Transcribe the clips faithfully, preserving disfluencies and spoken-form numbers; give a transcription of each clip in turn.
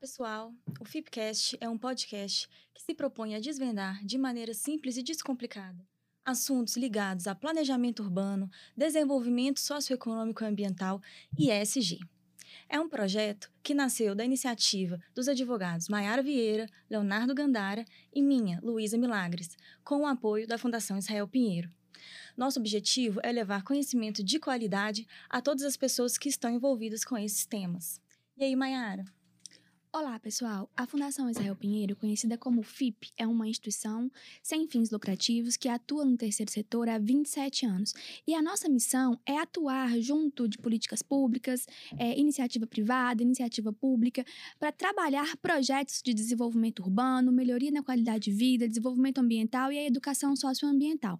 pessoal, o FIPCAST é um podcast que se propõe a desvendar de maneira simples e descomplicada assuntos ligados a planejamento urbano, desenvolvimento socioeconômico e ambiental e E S G. É um projeto que nasceu da iniciativa dos advogados Maiara Vieira, Leonardo Gandara e minha, Luísa Milagres, com o apoio da Fundação Israel Pinheiro. Nosso objetivo é levar conhecimento de qualidade a todas as pessoas que estão envolvidas com esses temas. E aí, Maiara? Olá, pessoal! A Fundação Israel Pinheiro, conhecida como FIP, é uma instituição sem fins lucrativos que atua no terceiro setor há vinte e sete anos. E a nossa missão é atuar junto de políticas públicas, é, iniciativa privada, iniciativa pública, para trabalhar projetos de desenvolvimento urbano, melhoria na qualidade de vida, desenvolvimento ambiental e a educação socioambiental.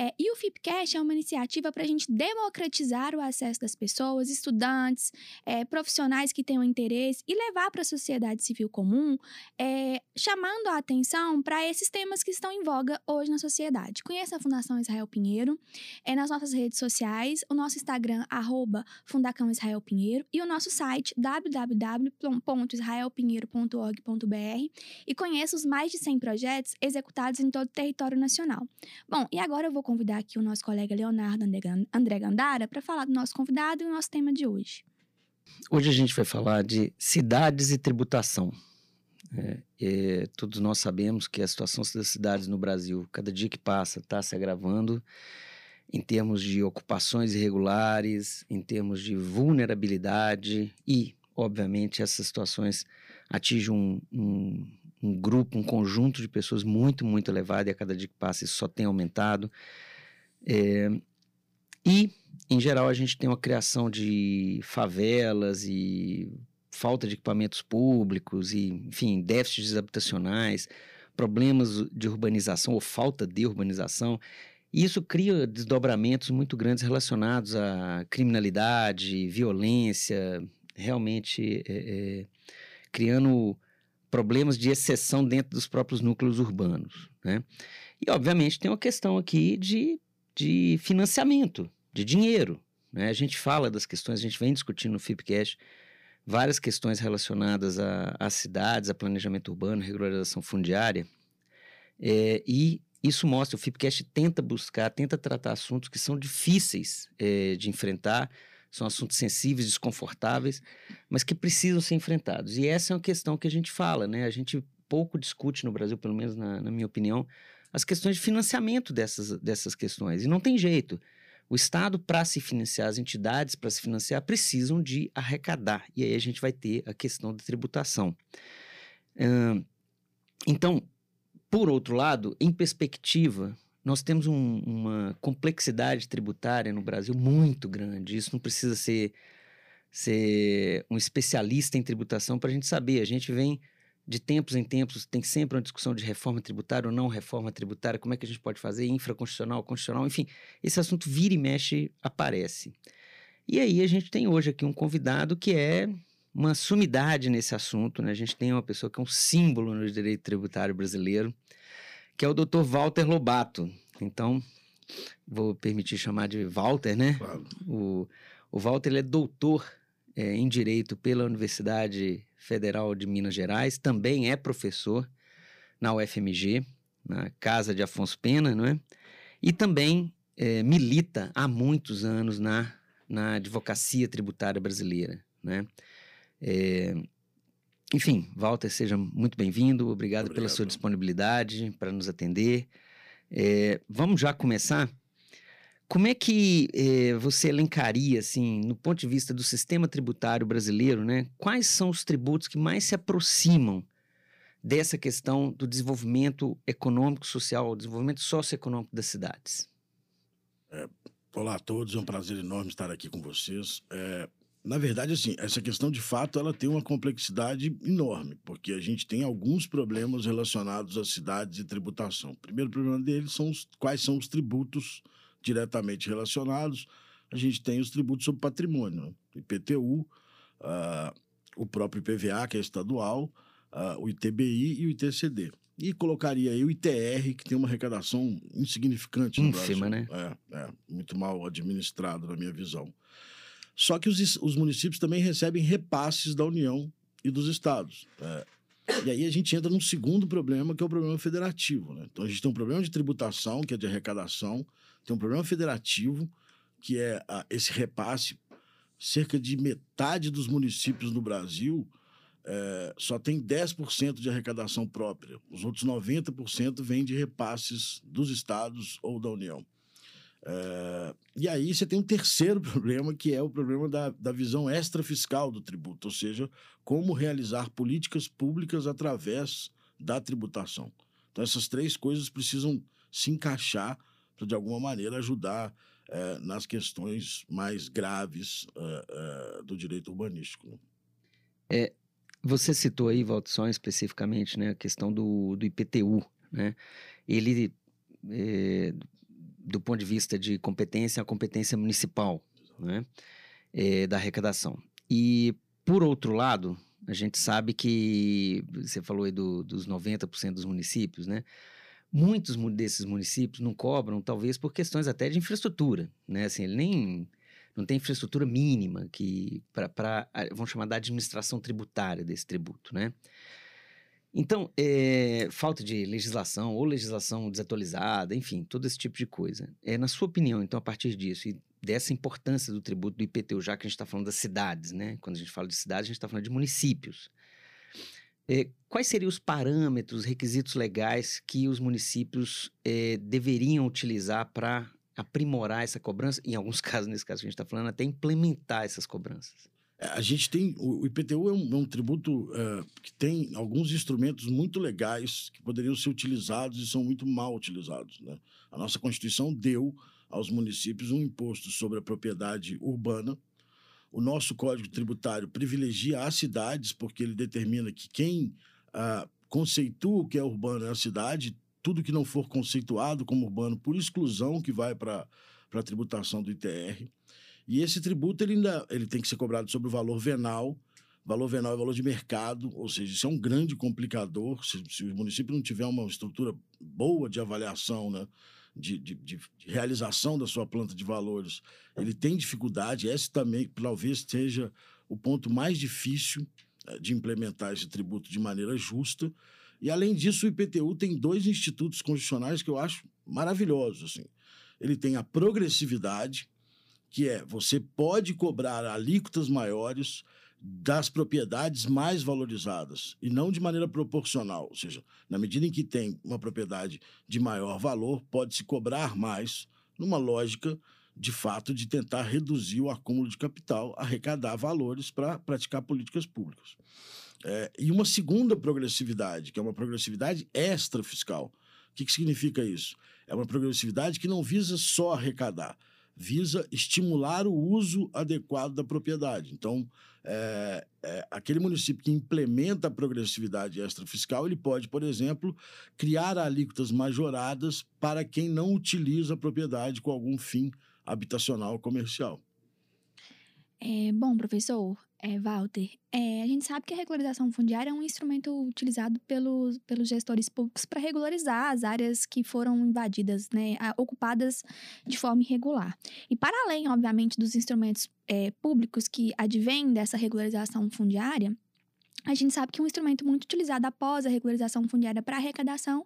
É, e o FIPCAST é uma iniciativa para a gente democratizar o acesso das pessoas, estudantes, é, profissionais que tenham interesse e levar para a sociedade civil comum, é, chamando a atenção para esses temas que estão em voga hoje na sociedade. Conheça a Fundação Israel Pinheiro é, nas nossas redes sociais, o nosso Instagram, arroba Fundacão Israel Pinheiro, e o nosso site, w w w ponto israel pinheiro ponto org ponto b r, e conheça os mais de cem projetos executados em todo o território nacional. Bom, e agora eu vou convidar aqui o nosso colega Leonardo André Gandara para falar do nosso convidado e o nosso tema de hoje. Hoje a gente vai falar de cidades e tributação. É, é, todos nós sabemos que a situação das cidades no Brasil, cada dia que passa, está se agravando em termos de ocupações irregulares, em termos de vulnerabilidade e, obviamente, essas situações atingem um, um um grupo, um conjunto de pessoas muito, muito elevado, e a cada dia que passa isso só tem aumentado. É, e, em geral, a gente tem uma criação de favelas e falta de equipamentos públicos, e, enfim, déficits habitacionais, problemas de urbanização ou falta de urbanização. E isso cria desdobramentos muito grandes relacionados à criminalidade, violência, realmente é, é, criando problemas de exceção dentro dos próprios núcleos urbanos, né? E, obviamente, tem uma questão aqui de, de financiamento, de dinheiro, né? A gente fala das questões, a gente vem discutindo no FIPCAST várias questões relacionadas às cidades, a planejamento urbano, regularização fundiária, é, e isso mostra, o FIPCAST tenta buscar, tenta tratar assuntos que são difíceis é, de enfrentar, são assuntos sensíveis, desconfortáveis, mas que precisam ser enfrentados. E essa é uma questão que a gente fala, né? A gente pouco discute no Brasil, pelo menos na, na minha opinião, as questões de financiamento dessas, dessas questões. E não tem jeito. O Estado, para se financiar, as entidades para se financiar, precisam de arrecadar. E aí a gente vai ter a questão da tributação. Hum, então, por outro lado, em perspectiva, nós temos um, uma complexidade tributária no Brasil muito grande. Isso não precisa ser, ser um especialista em tributação para a gente saber. A gente vem de tempos em tempos, tem sempre uma discussão de reforma tributária ou não reforma tributária, como é que a gente pode fazer, infraconstitucional, constitucional, enfim. Esse assunto vira e mexe, aparece. E aí a gente tem hoje aqui um convidado que é uma sumidade nesse assunto, né? A gente tem uma pessoa que é um símbolo no direito tributário brasileiro, que é o doutor Walter Lobato. Então, vou permitir chamar de Walter, né? Claro. O, o Walter ele é doutor é, em Direito pela Universidade Federal de Minas Gerais, também é professor na U F M G, na Casa de Afonso Pena, não é? E também é, milita há muitos anos na, na advocacia tributária brasileira, né? É, Enfim, Walter, seja muito bem-vindo, obrigado, obrigado pela sua disponibilidade para nos atender. É, vamos já começar. Como é que é, você elencaria, assim, no ponto de vista do sistema tributário brasileiro, né, quais são os tributos que mais se aproximam dessa questão do desenvolvimento econômico, social, desenvolvimento socioeconômico das cidades? É, olá a todos, é um prazer enorme estar aqui com vocês. É... Na verdade, assim, essa questão, de fato, ela tem uma complexidade enorme, porque a gente tem alguns problemas relacionados às cidades e tributação. O primeiro problema deles são os, quais são os tributos diretamente relacionados. A gente tem os tributos sobre patrimônio, né? I P T U, uh, o próprio I P V A, que é estadual, uh, o I T B I e o I T C D. E colocaria aí o I T R, que tem uma arrecadação insignificante no Brasil. Ínfima, né? É, é, muito mal administrado, na minha visão. Só que os, os municípios também recebem repasses da União e dos estados. É, e aí a gente entra num segundo problema, que é o problema federativo, né? Então a gente tem um problema de tributação, que é de arrecadação, tem um problema federativo, que é a, esse repasse. Cerca de metade dos municípios no Brasil é, só tem dez por cento de arrecadação própria. Os outros noventa por cento vêm de repasses dos estados ou da União. É, e aí você tem um terceiro problema, que é o problema da, da visão extrafiscal do tributo, ou seja, como realizar políticas públicas através da tributação. Então essas três coisas precisam se encaixar para, de alguma maneira, ajudar é, nas questões mais graves é, é, do direito urbanístico, né? É, você citou aí, Walter, só especificamente, né, a questão do, do I P T U, né? Ele, é, do ponto de vista de competência, é a competência municipal, né, é, da arrecadação. E, por outro lado, a gente sabe que, você falou aí do, dos noventa por cento dos municípios, né? Muitos desses municípios não cobram, talvez por questões até de infraestrutura, né? Assim, ele nem não tem infraestrutura mínima que para, vamos chamar, da administração tributária desse tributo, né? Então, é, falta de legislação ou legislação desatualizada, enfim, todo esse tipo de coisa. É, na sua opinião, então, a partir disso e dessa importância do tributo do I P T U, já que a gente está falando das cidades, né? Quando a gente fala de cidades, a gente está falando de municípios. É, quais seriam os parâmetros, requisitos legais que os municípios é, deveriam utilizar para aprimorar essa cobrança? Em alguns casos, nesse caso que a gente está falando, até implementar essas cobranças. A gente tem... O I P T U é um, é um tributo é, que tem alguns instrumentos muito legais que poderiam ser utilizados e são muito mal utilizados, né? A nossa Constituição deu aos municípios um imposto sobre a propriedade urbana. O nosso Código Tributário privilegia as cidades, porque ele determina que quem ah, conceitua o que é urbano é a cidade, tudo que não for conceituado como urbano, por exclusão, que vai para a tributação do I T R. E esse tributo ele ainda, ele tem que ser cobrado sobre o valor venal. Valor venal é valor de mercado, ou seja, isso é um grande complicador. Se, se o município não tiver uma estrutura boa de avaliação, né, de, de, de realização da sua planta de valores, ele tem dificuldade. Esse também talvez seja o ponto mais difícil de implementar esse tributo de maneira justa. E, além disso, o I P T U tem dois institutos constitucionais que eu acho maravilhosos, assim. Ele tem a progressividade, que é você pode cobrar alíquotas maiores das propriedades mais valorizadas e não de maneira proporcional, ou seja, na medida em que tem uma propriedade de maior valor, pode-se cobrar mais numa lógica, de fato, de tentar reduzir o acúmulo de capital, arrecadar valores para praticar políticas públicas. É, e uma segunda progressividade, que é uma progressividade extrafiscal. O que, que significa isso? É uma progressividade que não visa só arrecadar, visa estimular o uso adequado da propriedade. Então, é, é, aquele município que implementa a progressividade extrafiscal, ele pode, por exemplo, criar alíquotas majoradas para quem não utiliza a propriedade com algum fim habitacional ou comercial. É, bom, professor é, Walter, é, a gente sabe que a regularização fundiária é um instrumento utilizado pelos, pelos gestores públicos para regularizar as áreas que foram invadidas, né, ocupadas de forma irregular. E para além, obviamente, dos instrumentos é, públicos que advêm dessa regularização fundiária, a gente sabe que um instrumento muito utilizado após a regularização fundiária para arrecadação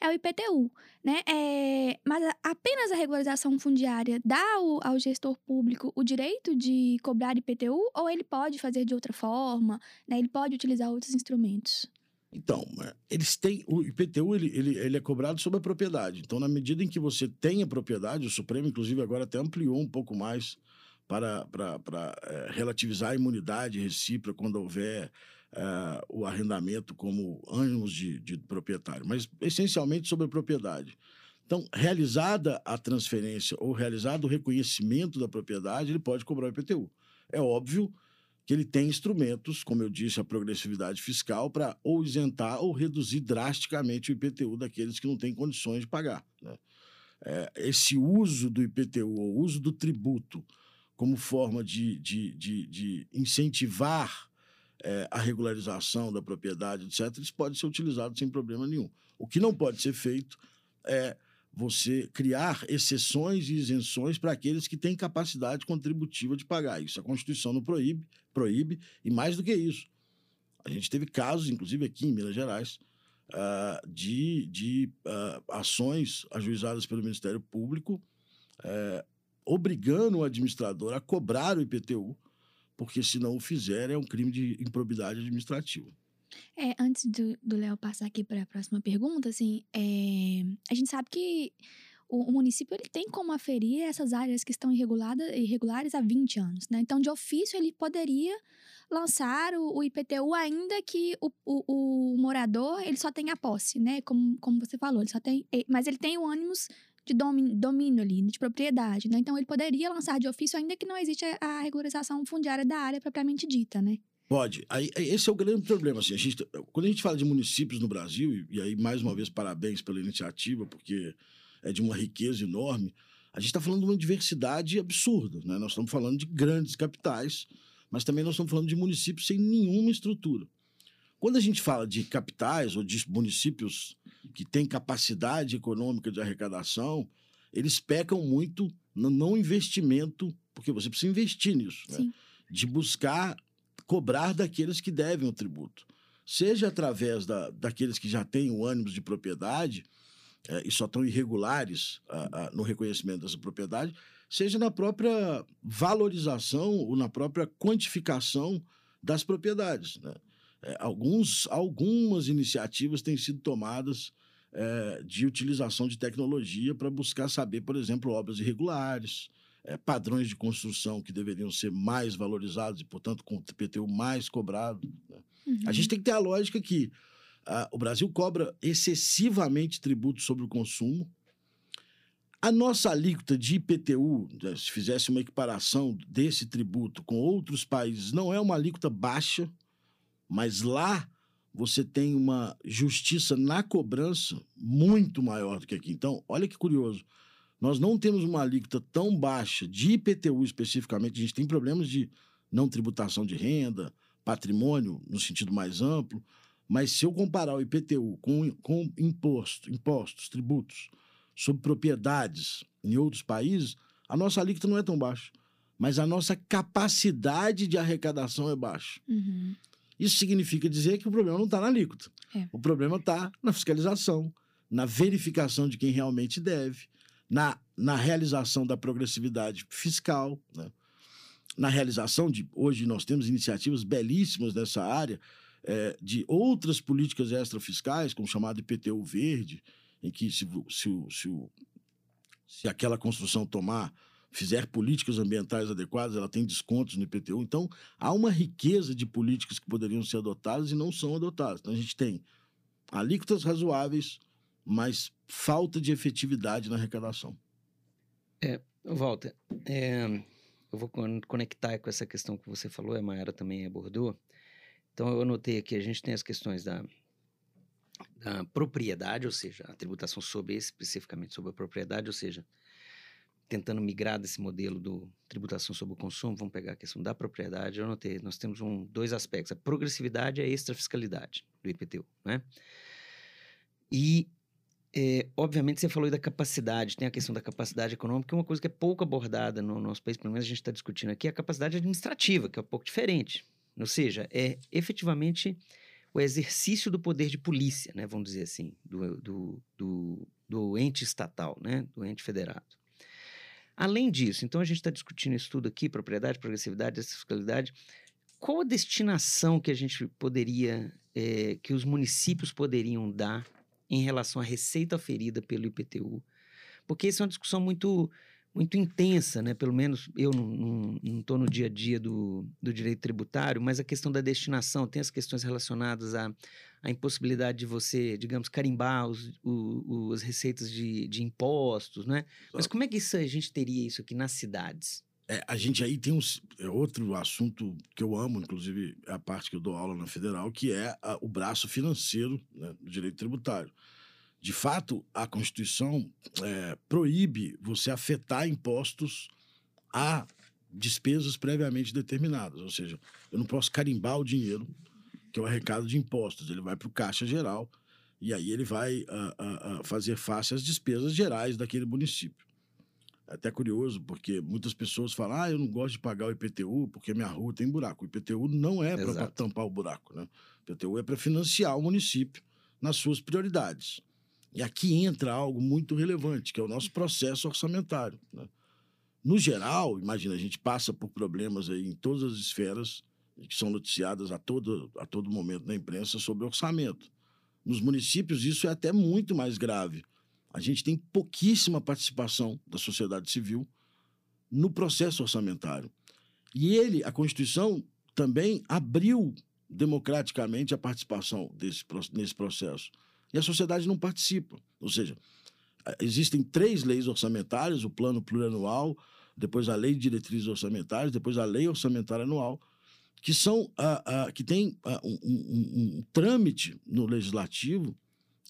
é o I P T U, né? É, mas apenas a regularização fundiária dá ao, ao gestor público o direito de cobrar I P T U ou ele pode fazer de outra forma, né? Ele pode utilizar outros instrumentos? Então, eles têm, o I P T U ele, ele, ele é cobrado sobre a propriedade. Então, na medida em que você tem a propriedade, o Supremo, inclusive, agora até ampliou um pouco mais para, para, para é, relativizar a imunidade recíproca quando houver é, o arrendamento como ânimos de, de proprietário, mas essencialmente sobre a propriedade. Então, realizada a transferência ou realizado o reconhecimento da propriedade, ele pode cobrar o I P T U. É óbvio que ele tem instrumentos, como eu disse, a progressividade fiscal, para ou isentar ou reduzir drasticamente o I P T U daqueles que não têm condições de pagar, né? É, esse uso do I P T U, o uso do tributo, como forma de, de, de, de incentivar é, a regularização da propriedade, etcétera, isso pode ser utilizado sem problema nenhum. O que não pode ser feito é você criar exceções e isenções para aqueles que têm capacidade contributiva de pagar. Isso a Constituição não proíbe, proíbe, e mais do que isso, A gente teve casos, inclusive aqui em Minas Gerais, uh, de, de uh, ações ajuizadas pelo Ministério Público uh, obrigando o administrador a cobrar o I P T U, porque se não o fizer é um crime de improbidade administrativa. É, antes do Léo passar aqui para a próxima pergunta, assim, é, a gente sabe que o, o município ele tem como aferir essas áreas que estão irregulares há vinte anos, né? Então, de ofício, ele poderia lançar o, o I P T U, ainda que o, o, o morador ele só tenha a posse, né? Como, como você falou, ele só tem, mas ele tem o ônus de domínio, domínio ali, de propriedade, né? Então, ele poderia lançar de ofício, ainda que não existe a regularização fundiária da área propriamente dita, né? Pode. Aí, esse é o grande problema. Assim, a gente, quando a gente fala de municípios no Brasil, e aí, mais uma vez, parabéns pela iniciativa, porque é de uma riqueza enorme, a gente está falando de uma diversidade absurda, né? Nós estamos falando de grandes capitais, mas também nós estamos falando de municípios sem nenhuma estrutura. Quando a gente fala de capitais ou de municípios que têm capacidade econômica de arrecadação, eles pecam muito no não investimento, porque você precisa investir nisso, né? De buscar cobrar daqueles que devem o tributo, seja através da, daqueles que já têm o ânimo de propriedade é, e só estão irregulares a, a, no reconhecimento dessa propriedade, seja na própria valorização ou na própria quantificação das propriedades, né? É, alguns, algumas iniciativas têm sido tomadas é, de utilização de tecnologia para buscar saber, por exemplo, obras irregulares, É, padrões de construção que deveriam ser mais valorizados e, portanto, com o I P T U mais cobrado, né? Uhum. A gente tem que ter a lógica que uh, o Brasil cobra excessivamente tributo sobre o consumo. A nossa alíquota de I P T U, se fizesse uma equiparação desse tributo com outros países, não é uma alíquota baixa, mas lá você tem uma justiça na cobrança muito maior do que aqui. Então, olha que curioso. Nós não temos uma alíquota tão baixa de I P T U especificamente. A gente tem problemas de não tributação de renda, patrimônio no sentido mais amplo, mas se eu comparar o I P T U com, com imposto, impostos, tributos sobre propriedades em outros países, a nossa alíquota não é tão baixa, mas a nossa capacidade de arrecadação é baixa. Uhum. Isso significa dizer que o problema não está na alíquota. É. O problema está na fiscalização, na verificação de quem realmente deve, Na, na realização da progressividade fiscal, né? Na realização de... Hoje nós temos iniciativas belíssimas nessa área é, de outras políticas extrafiscais, como o chamado I P T U verde, em que se, se, se, se aquela construção tomar, fizer políticas ambientais adequadas, ela tem descontos no I P T U. Então, há uma riqueza de políticas que poderiam ser adotadas e não são adotadas. Então, a gente tem alíquotas razoáveis, mas falta de efetividade na arrecadação. É, Walter, é, eu vou conectar com essa questão que você falou, a Maiara também abordou. Então, eu anotei aqui, a gente tem as questões da, da propriedade, ou seja, a tributação sobre, especificamente sobre a propriedade, ou seja, tentando migrar desse modelo do tributação sobre o consumo, vamos pegar a questão da propriedade. Eu anotei, nós temos um, dois aspectos, a progressividade e a extrafiscalidade do I P T U, né? E É, obviamente você falou aí da capacidade, tem a questão da capacidade econômica, que é uma coisa que é pouco abordada no nosso país, pelo menos a gente está discutindo aqui, é a capacidade administrativa, que é um pouco diferente. Ou seja, é efetivamente o exercício do poder de polícia, né, vamos dizer assim, do, do, do, do ente estatal, né, do ente federado. Além disso, então a gente está discutindo isso tudo aqui, propriedade, progressividade, fiscalidade. Qual a destinação que a gente poderia, é, que os municípios poderiam dar em relação à receita oferida pelo I P T U, porque isso é uma discussão muito, muito intensa, né? Pelo menos eu não estou no dia a dia do, do direito tributário, mas a questão da destinação, tem as questões relacionadas à, à impossibilidade de você, digamos, carimbar os, o, as receitas de, de impostos, né? Mas como é que isso, a gente teria isso aqui nas cidades? É, a gente aí tem um, é outro assunto que eu amo, inclusive a parte que eu dou aula na Federal, que é a, o braço financeiro, né, do direito tributário. De fato, a Constituição é, proíbe você afetar impostos a despesas previamente determinadas. Ou seja, eu não posso carimbar o dinheiro, que é o arrecado de impostos. Ele vai para o Caixa Geral e aí ele vai a, a, a fazer face às despesas gerais daquele município. até curioso, porque muitas pessoas falam, ah, eu não gosto de pagar o I P T U porque minha rua tem buraco. O I P T U não é para tampar o buraco, né? O I P T U é para financiar o município nas suas prioridades. E aqui entra algo muito relevante, que é o nosso processo orçamentário, né? No geral, imagina, a gente passa por problemas aí em todas as esferas que são noticiadas a todo, a todo momento na imprensa sobre orçamento. Nos municípios isso é até muito mais grave. A gente tem pouquíssima participação da sociedade civil no processo orçamentário. E ele, a Constituição, também abriu democraticamente a participação desse, nesse processo. E a sociedade não participa. Ou seja, existem três leis orçamentárias, o plano plurianual, depois a lei de diretrizes orçamentárias, depois a lei orçamentária anual, que são ah, ah, que tem ah, um, um, um trâmite no legislativo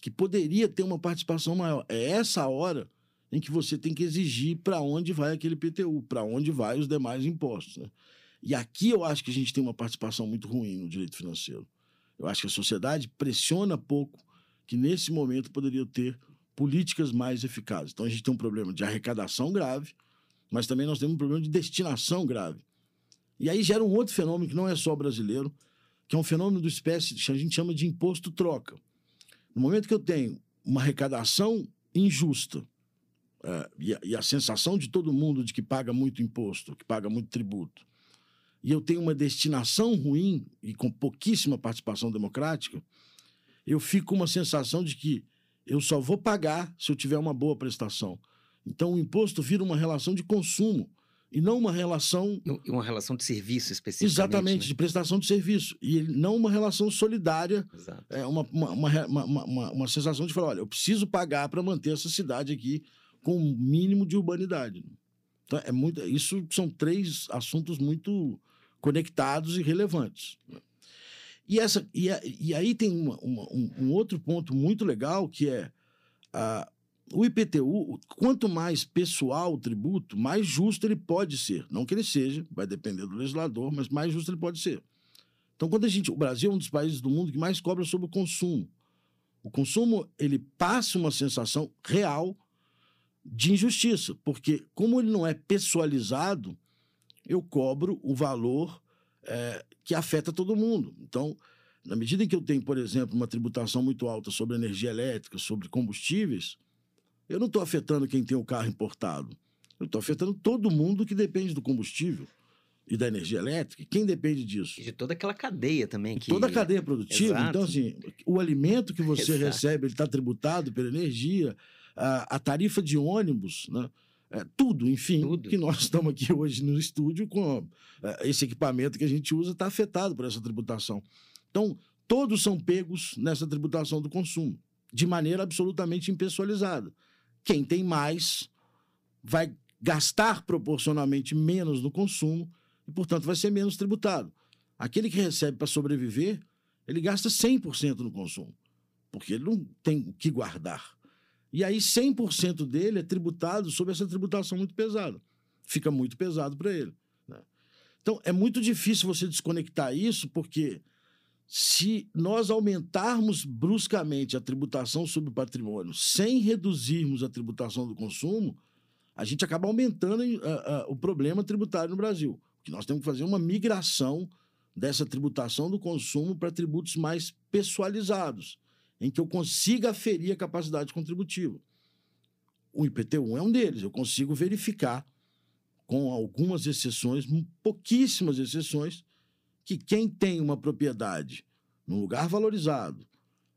que poderia ter uma participação maior. É essa hora em que você tem que exigir para onde vai aquele I P T U, para onde vai os demais impostos, né? E aqui eu acho que a gente tem uma participação muito ruim no direito financeiro. Eu acho que a sociedade pressiona pouco, que nesse momento poderia ter políticas mais eficazes. Então a gente tem um problema de arrecadação grave, mas também nós temos um problema de destinação grave. E aí gera um outro fenômeno que não é só brasileiro, que é um fenômeno do espécie que a gente chama de imposto troca. No momento que eu tenho uma arrecadação injusta, uh, e, a, e a sensação de todo mundo de que paga muito imposto, que paga muito tributo, e eu tenho uma destinação ruim e com pouquíssima participação democrática, eu fico com uma sensação de que eu só vou pagar se eu tiver uma boa prestação. Então o imposto vira uma relação de consumo e não uma relação... Uma relação de serviço, especificamente. Exatamente, né? De prestação de serviço. E não uma relação solidária. Exato. É uma, uma, uma, uma, uma, uma sensação de falar, olha, eu preciso pagar para manter essa cidade aqui com o um mínimo de urbanidade. Então, é muito, isso são três assuntos muito conectados e relevantes. E, essa, e, a, e aí tem uma, uma, um, um outro ponto muito legal, que é... a o I P T U, quanto mais pessoal o tributo, mais justo ele pode ser. Não que ele seja, vai depender do legislador, mas mais justo ele pode ser. Então, quando a gente... O Brasil é um dos países do mundo que mais cobra sobre o consumo. O consumo, ele passa uma sensação real de injustiça, porque como ele não é pessoalizado, eu cobro o valor é, que afeta todo mundo. Então, na medida em que eu tenho, por exemplo, uma tributação muito alta sobre energia elétrica, sobre combustíveis... Eu não estou afetando quem tem o carro importado. Eu estou afetando todo mundo que depende do combustível e da energia elétrica. Quem depende disso? E de toda aquela cadeia também. Que... Toda a cadeia produtiva. Exato. Então, assim, o alimento que você Exato. recebe, ele está tributado pela energia, a, a tarifa de ônibus, né? É, tudo, enfim, tudo. Que nós estamos aqui hoje no estúdio com a, esse equipamento que a gente usa está afetado por essa tributação. Então, todos são pegos nessa tributação do consumo, de maneira absolutamente impessoalizada. Quem tem mais vai gastar proporcionalmente menos no consumo e, portanto, vai ser menos tributado. Aquele que recebe para sobreviver, ele gasta cem por cento no consumo, porque ele não tem o que guardar. E aí cem por cento dele é tributado sob essa tributação muito pesada. Fica muito pesado para ele, né? Então, é muito difícil você desconectar isso, porque se nós aumentarmos bruscamente a tributação sobre o patrimônio sem reduzirmos a tributação do consumo, a gente acaba aumentando uh, uh, o problema tributário no Brasil. Porque nós temos que fazer uma migração dessa tributação do consumo para tributos mais pessoalizados, em que eu consiga aferir a capacidade contributiva. O I P T U é um deles. Eu consigo verificar, com algumas exceções, pouquíssimas exceções, que quem tem uma propriedade num lugar valorizado,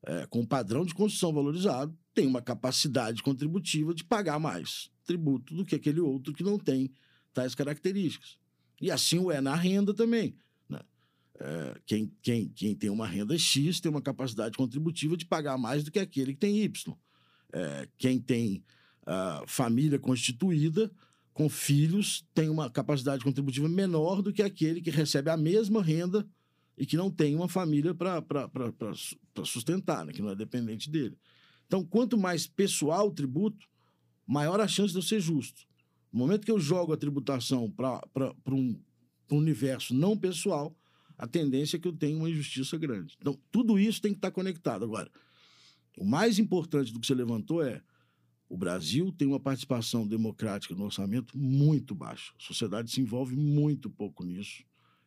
é, com padrão de construção valorizado, tem uma capacidade contributiva de pagar mais tributo do que aquele outro que não tem tais características. E assim o é na renda também, né? É, quem, quem, quem tem uma renda X tem uma capacidade contributiva de pagar mais do que aquele que tem Y. É, quem tem uh, família constituída com filhos tem uma capacidade contributiva menor do que aquele que recebe a mesma renda e que não tem uma família para sustentar, né? Que não é dependente dele. Então, quanto mais pessoal o tributo, maior a chance de eu ser justo. No momento que eu jogo a tributação para um, um universo não pessoal, a tendência é que eu tenha uma injustiça grande. Então, tudo isso tem que estar conectado. Agora, o mais importante do que você levantou é O Brasil tem uma participação democrática no orçamento muito baixa. A sociedade se envolve muito pouco nisso.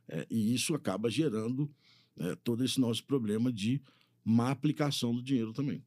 É, e isso acaba gerando é, todo esse nosso problema de má aplicação do dinheiro também.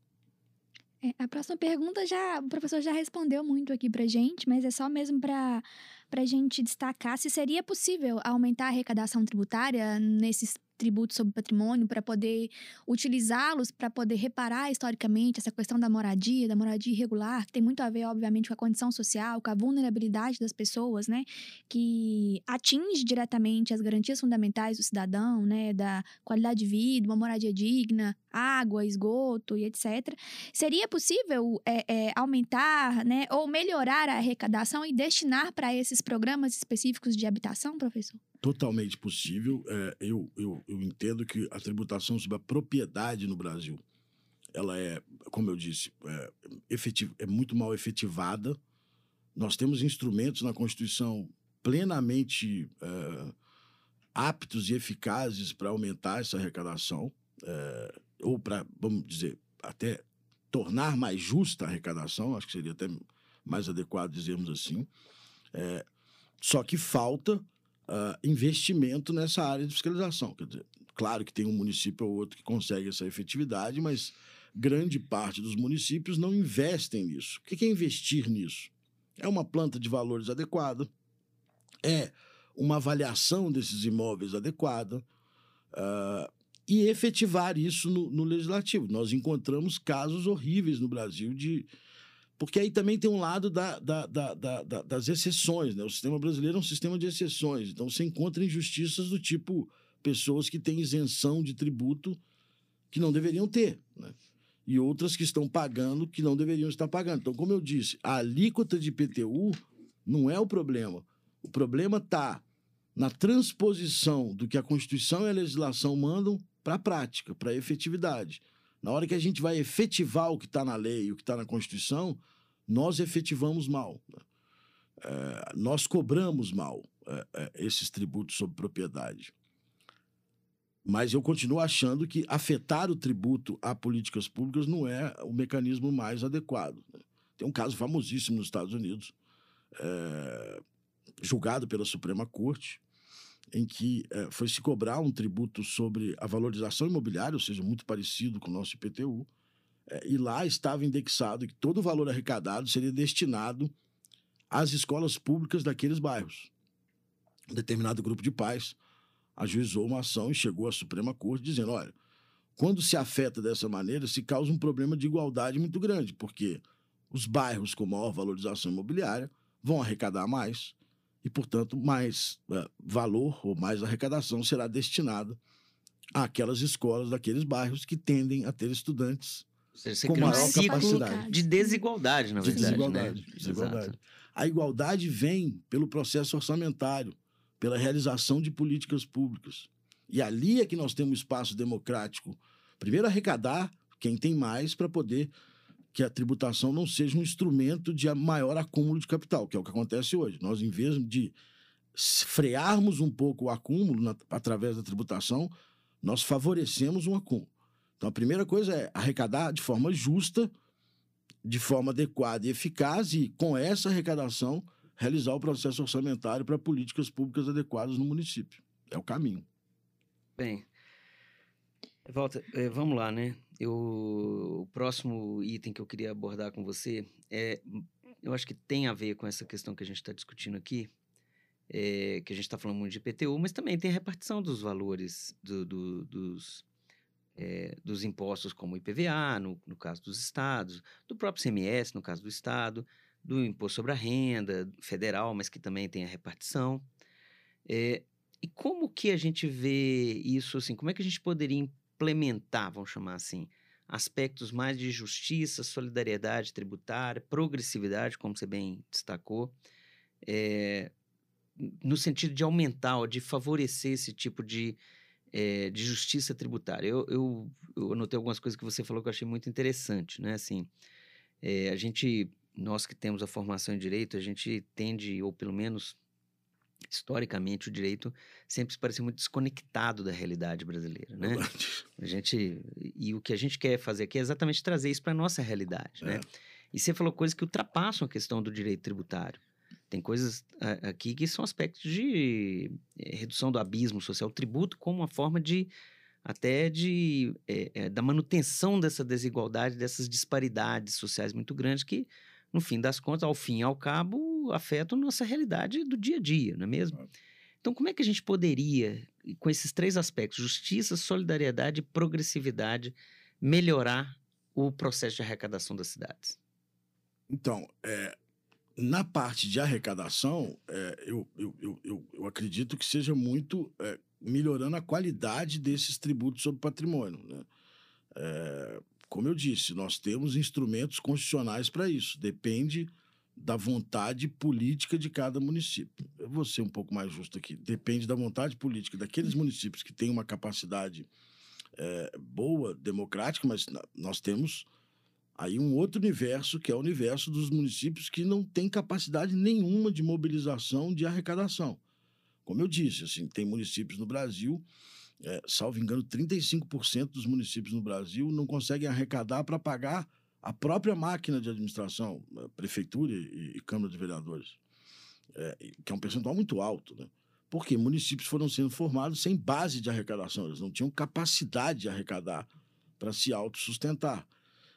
É, a próxima pergunta, já, o professor já respondeu muito aqui para a gente, mas é só mesmo para a gente destacar se seria possível aumentar a arrecadação tributária nesses tributos sobre patrimônio para poder utilizá-los, para poder reparar historicamente essa questão da moradia, da moradia irregular, que tem muito a ver, obviamente, com a condição social, com a vulnerabilidade das pessoas, né, que atinge diretamente as garantias fundamentais do cidadão, né, da qualidade de vida, uma moradia digna, água, esgoto e etcétera. Seria possível é, é, aumentar, né, ou melhorar a arrecadação e destinar para esses programas específicos de habitação, professor? Totalmente possível. É, eu, eu, eu entendo que a tributação sobre a propriedade no Brasil, ela é, como eu disse, é, efetiv- é muito mal efetivada. Nós temos instrumentos na Constituição plenamente é, aptos e eficazes para aumentar essa arrecadação, é, ou para, vamos dizer, até tornar mais justa a arrecadação, acho que seria até mais adequado dizermos assim. É, só que falta Uh, investimento nessa área de fiscalização. Quer dizer, claro que tem um município ou outro que consegue essa efetividade, mas grande parte dos municípios não investem nisso. O que é investir nisso? É uma planta de valores adequada, é uma avaliação desses imóveis adequada uh, e efetivar isso no, no legislativo. Nós encontramos casos horríveis no Brasil de... Porque aí também tem um lado da, da, da, da, da, das exceções, né? O sistema brasileiro é um sistema de exceções. Então, você encontra injustiças do tipo pessoas que têm isenção de tributo que não deveriam ter, né? E outras que estão pagando que não deveriam estar pagando. Então, como eu disse, a alíquota de I P T U não é o problema. O problema está na transposição do que a Constituição e a legislação mandam para a prática, para a efetividade. Na hora que a gente vai efetivar o que está na lei, o que está na Constituição, nós efetivamos mal. É, nós cobramos mal é, é, esses tributos sobre propriedade. Mas eu continuo achando que afetar o tributo a políticas públicas não é o mecanismo mais adequado. Tem um caso famosíssimo nos Estados Unidos, é, julgado pela Suprema Corte, em que é, foi se cobrar um tributo sobre a valorização imobiliária, ou seja, muito parecido com o nosso I P T U, é, e lá estava indexado que todo o valor arrecadado seria destinado às escolas públicas daqueles bairros. Um determinado grupo de pais ajuizou uma ação e chegou à Suprema Corte dizendo, olha, quando se afeta dessa maneira, se causa um problema de igualdade muito grande, porque os bairros com maior valorização imobiliária vão arrecadar mais, e, portanto, mais uh, valor ou mais arrecadação será destinada àquelas escolas daqueles bairros que tendem a ter estudantes seja, com maior capacidade. De desigualdade, na verdade. De desigualdade. Né? Desigualdade. A igualdade vem pelo processo orçamentário, pela realização de políticas públicas. E ali é que nós temos espaço democrático. Primeiro, arrecadar quem tem mais para poder que a tributação não seja um instrumento de maior acúmulo de capital, que é o que acontece hoje. Nós, em vez de frearmos um pouco o acúmulo na, através da tributação, nós favorecemos um acúmulo. Então, a primeira coisa é arrecadar de forma justa, de forma adequada e eficaz, e com essa arrecadação, realizar o processo orçamentário para políticas públicas adequadas no município. É o caminho. Bem, Walter, vamos lá, né? Eu, o próximo item que eu queria abordar com você é, eu acho que tem a ver com essa questão que a gente está discutindo aqui, é, que a gente está falando muito de I P T U, mas também tem a repartição dos valores do, do, dos, é, dos impostos como o I P V A, no, no caso dos estados, do próprio I C M S, no caso do estado, do imposto sobre a renda federal, mas que também tem a repartição. É, e como que a gente vê isso, assim, como é que a gente poderia implementar, vamos chamar assim, aspectos mais de justiça, solidariedade tributária, progressividade, como você bem destacou, é, no sentido de aumentar, de favorecer esse tipo de, é, de justiça tributária. Eu, eu, eu anotei algumas coisas que você falou que eu achei muito interessante, né? Assim, é, a gente, nós que temos a formação em direito, a gente tende, ou pelo menos historicamente, o direito sempre se pareceu muito desconectado da realidade brasileira, né? A gente, e o que a gente quer fazer aqui é exatamente trazer isso para a nossa realidade, é. né? E você falou coisas que ultrapassam a questão do direito tributário. Tem coisas aqui que são aspectos de redução do abismo social, tributo como uma forma de, até de, é, é, da manutenção dessa desigualdade, dessas disparidades sociais muito grandes que, no fim das contas, ao fim e ao cabo, afetam nossa realidade do dia a dia, não é mesmo? É. Então, como é que a gente poderia, com esses três aspectos, justiça, solidariedade e progressividade, melhorar o processo de arrecadação das cidades? Então, é... na parte de arrecadação, é, eu, eu, eu, eu acredito que seja muito é, melhorando a qualidade desses tributos sobre patrimônio, né? É, como eu disse, nós temos instrumentos constitucionais para isso. Depende da vontade política de cada município. Eu vou ser um pouco mais justo aqui. Depende da vontade política daqueles municípios que têm uma capacidade é, boa, democrática, mas nós temos... aí um outro universo, que é o universo dos municípios que não tem capacidade nenhuma de mobilização de arrecadação. Como eu disse, assim, tem municípios no Brasil, é, salvo engano, trinta e cinco por cento dos municípios no Brasil não conseguem arrecadar para pagar a própria máquina de administração, prefeitura e, e Câmara de Vereadores, é, que é um percentual muito alto, né? Porque municípios foram sendo formados sem base de arrecadação, eles não tinham capacidade de arrecadar para se autossustentar.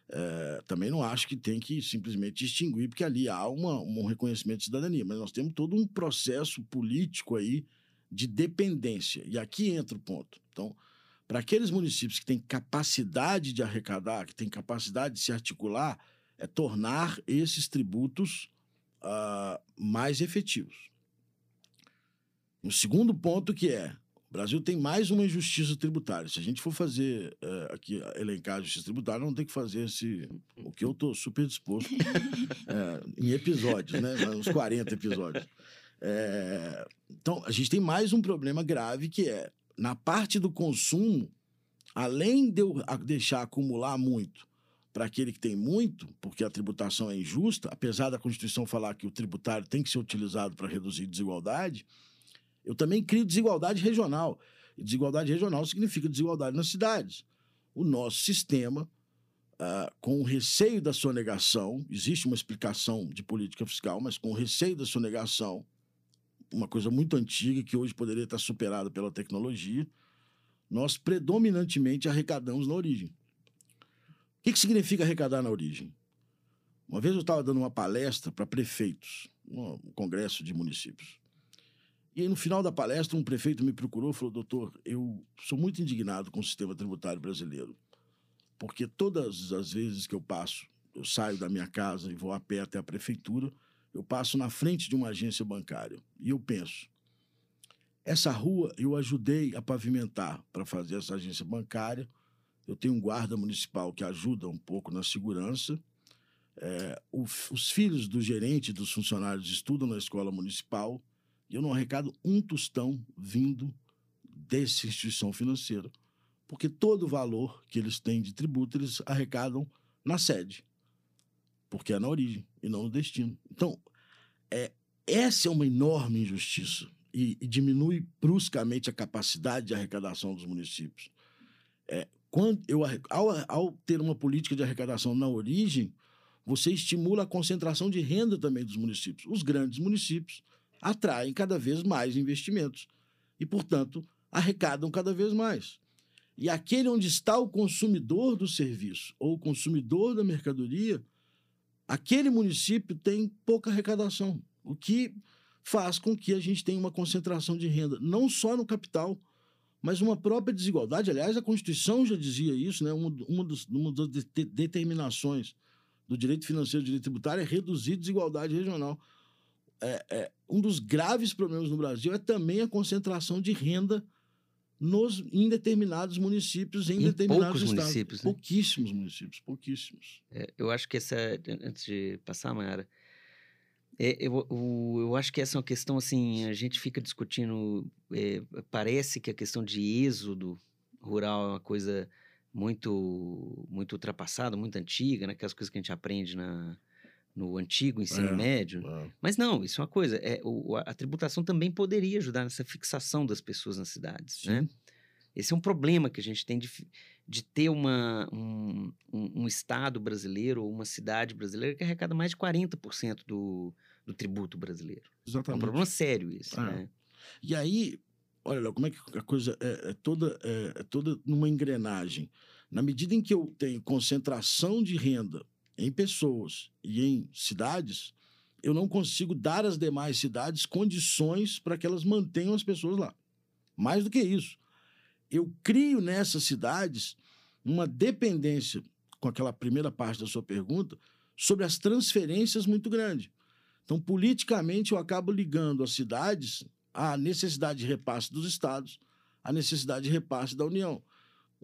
É, também não acho que tem que simplesmente extinguir, porque ali há uma, um reconhecimento de cidadania, mas nós temos todo um processo político aí de dependência, e aqui entra o ponto. Então, para aqueles municípios que têm capacidade de arrecadar, que têm capacidade de se articular, é tornar esses tributos uh, mais efetivos. O segundo ponto, que é: o Brasil tem mais uma injustiça tributária. Se a gente for fazer é, aqui, elencar a justiça tributária, não tem que fazer esse... o que eu estou super disposto é, em episódios, né? Uns quarenta episódios. É, então, a gente tem mais um problema grave, que é, na parte do consumo, além de eu deixar acumular muito para aquele que tem muito, porque a tributação é injusta, apesar da Constituição falar que o tributário tem que ser utilizado para reduzir desigualdade, eu também crio desigualdade regional. E desigualdade regional significa desigualdade nas cidades. O nosso sistema, ah, com o receio da sonegação, existe uma explicação de política fiscal, mas com o receio da sonegação, uma coisa muito antiga que hoje poderia estar superada pela tecnologia, nós predominantemente arrecadamos na origem. O que, que significa arrecadar na origem? Uma vez eu estava dando uma palestra para prefeitos, um congresso de municípios. E aí, no final da palestra, um prefeito me procurou e falou: doutor, eu sou muito indignado com o sistema tributário brasileiro, porque todas as vezes que eu passo, eu saio da minha casa e vou a pé até a prefeitura, eu passo na frente de uma agência bancária. E eu penso, essa rua eu ajudei a pavimentar para fazer essa agência bancária, eu tenho um guarda municipal que ajuda um pouco na segurança, é, o, os filhos do gerente e dos funcionários estudam na escola municipal, e eu não arrecado um tostão vindo dessa instituição financeira, porque todo o valor que eles têm de tributo, eles arrecadam na sede, porque é na origem e não no destino. Então, é, essa é uma enorme injustiça e, e diminui bruscamente a capacidade de arrecadação dos municípios. É, quando eu, ao, ao ter uma política de arrecadação na origem, você estimula a concentração de renda também dos municípios. Os grandes municípios atraem cada vez mais investimentos e, portanto, arrecadam cada vez mais. E aquele onde está o consumidor do serviço ou o consumidor da mercadoria, aquele município tem pouca arrecadação, o que faz com que a gente tenha uma concentração de renda, não só no capital, mas uma própria desigualdade. Aliás, a Constituição já dizia isso, né? Uma, uma, dos, uma das de- determinações do direito financeiro e do direito tributário é reduzir desigualdade regional. É, é, um dos graves problemas no Brasil é também a concentração de renda nos, em determinados municípios, em, em determinados estados. Municípios, né? Pouquíssimos municípios, pouquíssimos. É, eu acho que essa, antes de passar, Maiara, é, eu, eu, eu acho que essa é uma questão, assim, a gente fica discutindo, é, parece que a questão de êxodo rural é uma coisa muito, muito ultrapassada, muito antiga, né? Aquelas coisas que a gente aprende na... no antigo ensino é, médio, é. Mas não, isso é uma coisa, é, o, a tributação também poderia ajudar nessa fixação das pessoas nas cidades, né? Esse é um problema que a gente tem de, de ter uma, um, um, um estado brasileiro ou uma cidade brasileira que arrecada mais de quarenta por cento do, do tributo brasileiro. Exatamente. É um problema sério isso, ah, né? E aí, olha, Léo, como é que a coisa é, é, toda, é, é toda numa engrenagem. Na medida em que eu tenho concentração de renda em pessoas e em cidades, eu não consigo dar às demais cidades condições para que elas mantenham as pessoas lá. Mais do que isso, eu crio nessas cidades uma dependência, com aquela primeira parte da sua pergunta, sobre as transferências muito grande. Então, politicamente, eu acabo ligando as cidades à necessidade de repasse dos estados, à necessidade de repasse da União.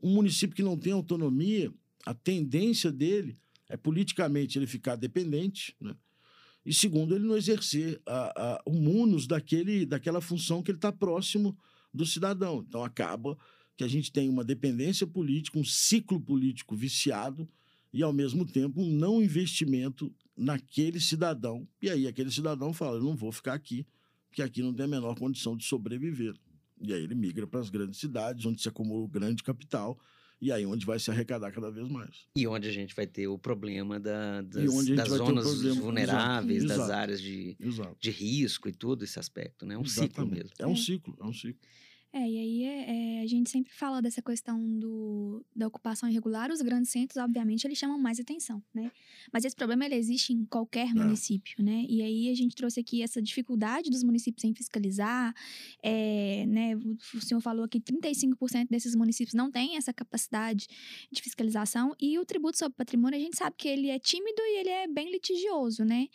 Um município que não tem autonomia, a tendência dele é, politicamente, ele ficar dependente, né? E, segundo, ele não exercer a, a, o munus daquele, daquela função que ele está próximo do cidadão. Então, acaba que a gente tem uma dependência política, um ciclo político viciado e, ao mesmo tempo, um não investimento naquele cidadão. E aí, aquele cidadão fala, eu não vou ficar aqui, porque aqui não tem a menor condição de sobreviver. E aí, ele migra para as grandes cidades, onde se acumula o grande capital, e aí onde vai se arrecadar cada vez mais. E onde a gente vai ter o problema da, das, das zonas problema. vulneráveis, Exato. das Exato. áreas de, de risco e todo esse aspecto, né? É um Exatamente. ciclo mesmo. É um ciclo, é um ciclo. É, e aí é, é, a gente sempre fala dessa questão do, da ocupação irregular, os grandes centros, obviamente, eles chamam mais atenção, né? Mas esse problema, ele existe em qualquer é. município, né? E aí a gente trouxe aqui essa dificuldade dos municípios em fiscalizar, é, né? O senhor falou que trinta e cinco por cento desses municípios não tem essa capacidade de fiscalização, e o tributo sobre patrimônio, a gente sabe que ele é tímido e ele é bem litigioso, né?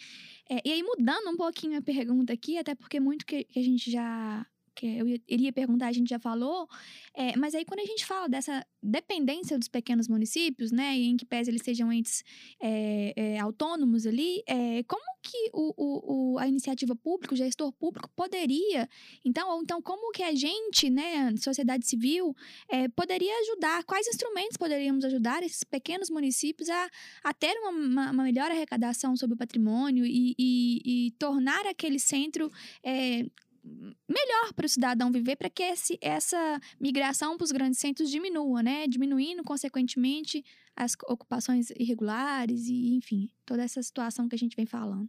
É, e aí, mudando um pouquinho a pergunta aqui, até porque muito que, que a gente já... que eu iria perguntar, a gente já falou, é, mas aí quando a gente fala dessa dependência dos pequenos municípios, né, em que pese eles sejam entes é, é, autônomos ali, é, como que o, o, o, a iniciativa pública, o gestor público poderia, então, ou então como que a gente, né, sociedade civil, é, poderia ajudar, quais instrumentos poderíamos ajudar esses pequenos municípios a, a ter uma, uma melhor arrecadação sobre o patrimônio e, e, e tornar aquele centro é, melhor para o cidadão viver, para que esse, essa migração para os grandes centros diminua, né? Diminuindo, consequentemente, as ocupações irregulares e, enfim, toda essa situação que a gente vem falando.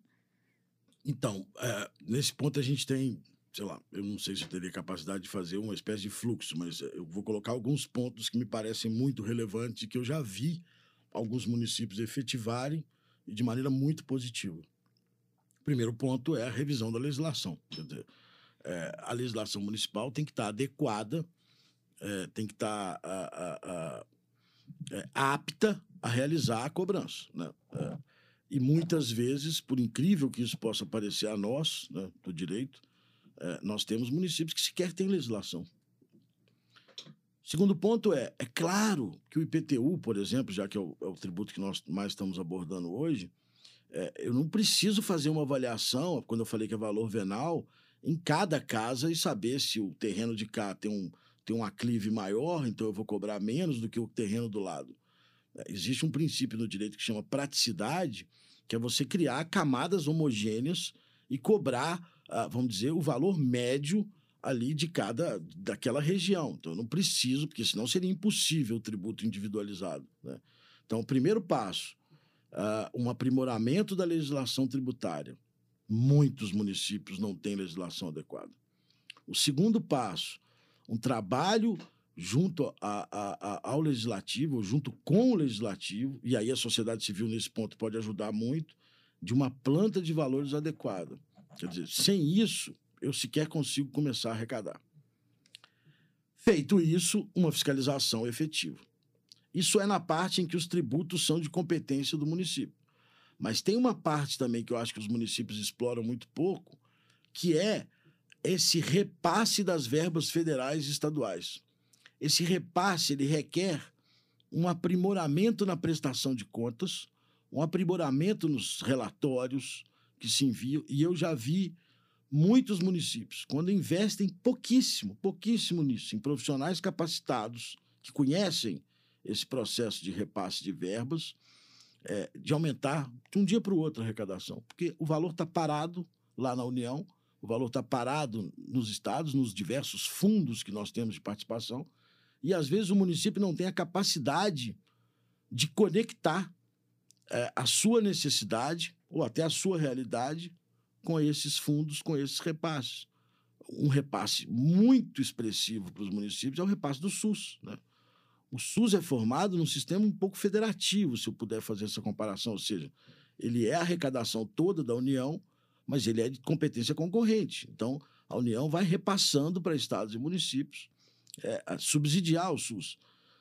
Então, é, nesse ponto a gente tem, sei lá, eu não sei se eu teria capacidade de fazer uma espécie de fluxo, mas eu vou colocar alguns pontos que me parecem muito relevantes e que eu já vi alguns municípios efetivarem e de maneira muito positiva. O primeiro ponto é a revisão da legislação, quer dizer, É, a legislação municipal tem que estar adequada, é, tem que estar a, a, a, é, apta a realizar a cobrança, né? É, e muitas vezes, por incrível que isso possa parecer a nós, né, do direito, é, nós temos municípios que sequer têm legislação. Segundo ponto é, é claro que o I P T U, por exemplo, já que é o, é o tributo que nós mais estamos abordando hoje, é, eu não preciso fazer uma avaliação, quando eu falei que é valor venal, em cada casa e saber se o terreno de cá tem um, tem um aclive maior, então eu vou cobrar menos do que o terreno do lado. Existe um princípio no direito que chama praticidade, que é você criar camadas homogêneas e cobrar, vamos dizer, o valor médio ali de cada, daquela região. Então eu não preciso, porque senão seria impossível o tributo individualizado, né? Então o primeiro passo, um aprimoramento da legislação tributária. Muitos municípios não têm legislação adequada. O segundo passo, um trabalho junto a, a, a, ao legislativo, junto com o legislativo, e aí a sociedade civil nesse ponto pode ajudar muito, de uma planta de valores adequada. Quer dizer, sem isso, eu sequer consigo começar a arrecadar. Feito isso, uma fiscalização efetiva. Isso é na parte em que os tributos são de competência do município. Mas tem uma parte também que eu acho que os municípios exploram muito pouco, que é esse repasse das verbas federais e estaduais. Esse repasse, ele requer um aprimoramento na prestação de contas, um aprimoramento nos relatórios que se enviam, e eu já vi muitos municípios, quando investem pouquíssimo, pouquíssimo nisso, em profissionais capacitados que conhecem esse processo de repasse de verbas, É, de aumentar de um dia para o outro a arrecadação, porque o valor está parado lá na União, o valor está parado nos estados, nos diversos fundos que nós temos de participação, e às vezes o município não tem a capacidade de conectar é, a sua necessidade ou até a sua realidade com esses fundos, com esses repasses. Um repasse muito expressivo para os municípios é o repasse do SUS, né? O SUS é formado num sistema um pouco federativo, se eu puder fazer essa comparação, ou seja, ele é a arrecadação toda da União, mas ele é de competência concorrente. Então, a União vai repassando para estados e municípios é, a subsidiar o SUS.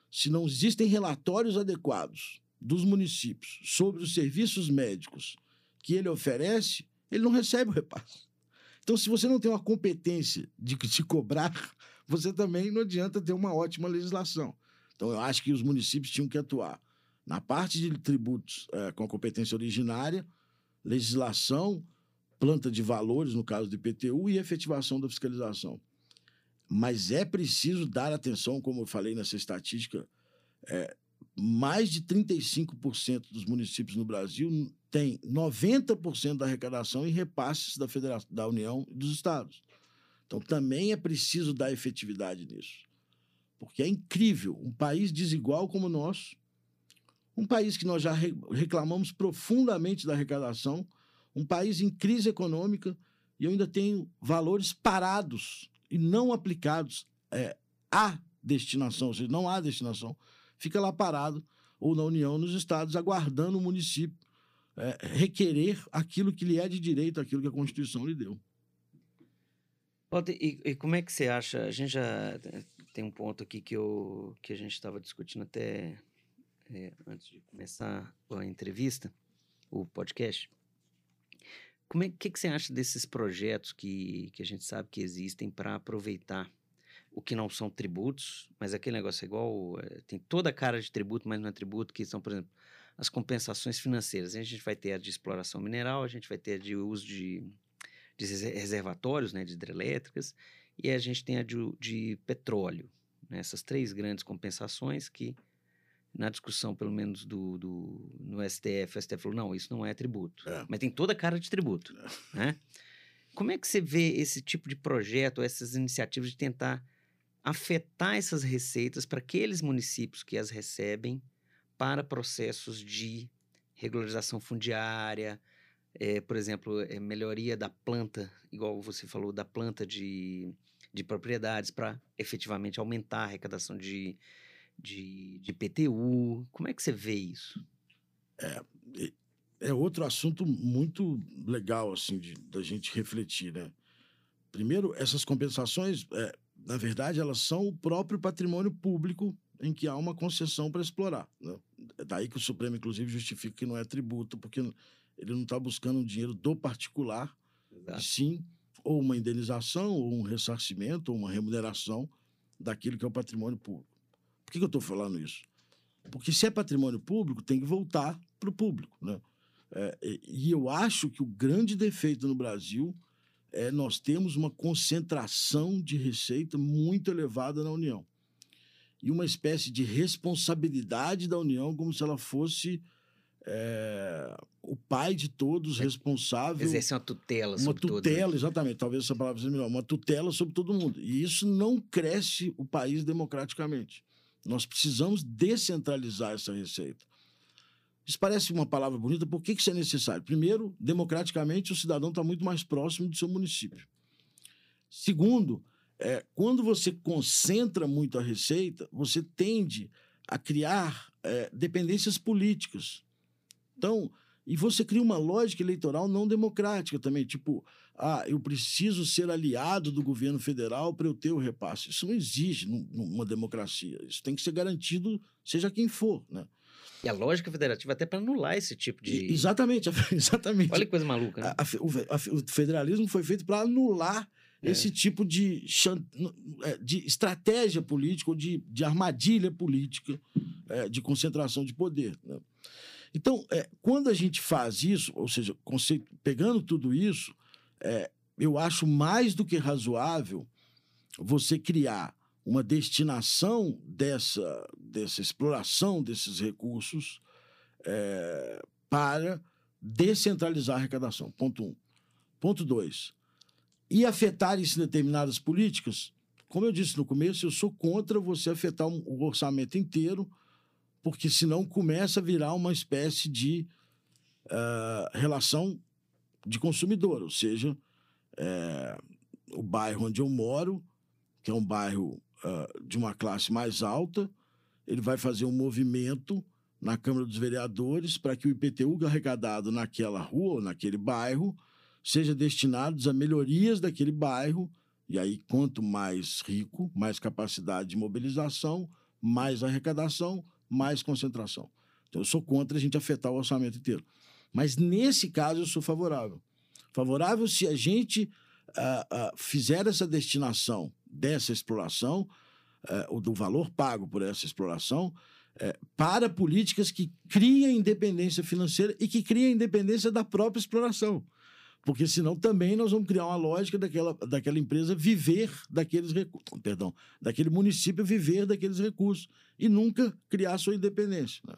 Se não existem relatórios adequados dos municípios sobre os serviços médicos que ele oferece, ele não recebe o repasse. Então, se você não tem uma competência de, de cobrar, você também não adianta ter uma ótima legislação. Então, eu acho que os municípios tinham que atuar na parte de tributos é, com a competência originária, legislação, planta de valores, no caso do I P T U, e efetivação da fiscalização. Mas é preciso dar atenção, como eu falei nessa estatística, é, mais de trinta e cinco por cento dos municípios no Brasil tem noventa por cento da arrecadação em repasses da, federação, da União e dos estados. Então, também é preciso dar efetividade nisso. Porque é incrível, um país desigual como o nosso, um país que nós já reclamamos profundamente da arrecadação, um país em crise econômica, e eu ainda tenho valores parados e não aplicados é, à destinação, ou seja, não há destinação, fica lá parado, ou na União, nos estados, aguardando o município é, requerer aquilo que lhe é de direito, aquilo que a Constituição lhe deu. E, e como é que você acha, a gente já tem um ponto aqui que, eu, que a gente estava discutindo até é, antes de começar a entrevista, o podcast. Como é que, que você acha desses projetos que, que a gente sabe que existem para aproveitar o que não são tributos, mas aquele negócio é igual, tem toda a cara de tributo, mas não é tributo, que são, por exemplo, as compensações financeiras. A gente vai ter a de exploração mineral, a gente vai ter a de uso de, de reservatórios, né, de hidrelétricas, e a gente tem a de, de petróleo, né? Essas três grandes compensações que, na discussão, pelo menos, do, do, no S T F, o S T F falou, não, isso não é tributo, é. Mas tem toda a cara de tributo, é. Né? Como é que você vê esse tipo de projeto, essas iniciativas de tentar afetar essas receitas para aqueles municípios que as recebem para processos de regularização fundiária, é, por exemplo, é, melhoria da planta, igual você falou, da planta de, de propriedades para efetivamente aumentar a arrecadação de, de, de I P T U. Como é que você vê isso? É, é outro assunto muito legal, assim, de, da gente refletir, né? Primeiro, essas compensações... É, na verdade, elas são o próprio patrimônio público em que há uma concessão para explorar, né? É daí que o Supremo, inclusive, justifica que não é tributo, porque ele não está buscando um dinheiro do particular, e sim ou uma indenização, ou um ressarcimento, ou uma remuneração daquilo que é o patrimônio público. Por que, que eu estou falando isso? Porque se é patrimônio público, tem que voltar para o público, né? É, e eu acho que o grande defeito no Brasil... É, nós temos uma concentração de receita muito elevada na União. E uma espécie de responsabilidade da União, como se ela fosse é, o pai de todos, responsável... Exerce uma tutela sobre todo mundo. Uma tutela, exatamente. Talvez essa palavra seja melhor. Uma tutela sobre todo mundo. E isso não cresce o país democraticamente. Nós precisamos descentralizar essa receita. Isso parece uma palavra bonita, por que isso é necessário? Primeiro, democraticamente, o cidadão está muito mais próximo do seu município. Segundo, é, quando você concentra muito a receita, você tende a criar é, dependências políticas. Então, e você cria uma lógica eleitoral não democrática também, tipo, ah, eu preciso ser aliado do governo federal para eu ter o repasse. Isso não existe numa democracia, isso tem que ser garantido, seja quem for, né? E a lógica federativa até para anular esse tipo de... Exatamente, exatamente. Olha que coisa maluca, né? A, a, a, o federalismo foi feito para anular é. esse tipo de, de estratégia política ou de, de armadilha política é, de concentração de poder, né? Então, é, quando a gente faz isso, ou seja, conceito, pegando tudo isso, é, eu acho mais do que razoável você criar uma destinação dessa, dessa exploração desses recursos é, para descentralizar a arrecadação, ponto um. Ponto dois, e afetar isso em determinadas políticas, como eu disse no começo, eu sou contra você afetar o orçamento inteiro, porque senão começa a virar uma espécie de uh, relação de consumidor, ou seja, é, o bairro onde eu moro, que é um bairro uh, de uma classe mais alta, ele vai fazer um movimento na Câmara dos Vereadores para que o I P T U arrecadado naquela rua ou naquele bairro seja destinado a melhorias daquele bairro, e aí quanto mais rico, mais capacidade de mobilização, mais arrecadação, mais concentração. Então eu sou contra a gente afetar o orçamento inteiro. Mas nesse caso eu sou favorável. Favorável se a gente uh, uh, fizer essa destinação dessa exploração, uh, do valor pago por essa exploração, É, para políticas que criem independência financeira e que criem independência da própria exploração. Porque senão também nós vamos criar uma lógica daquela, daquela empresa viver daqueles recursos, perdão, daquele município viver daqueles recursos e nunca criar sua independência, né?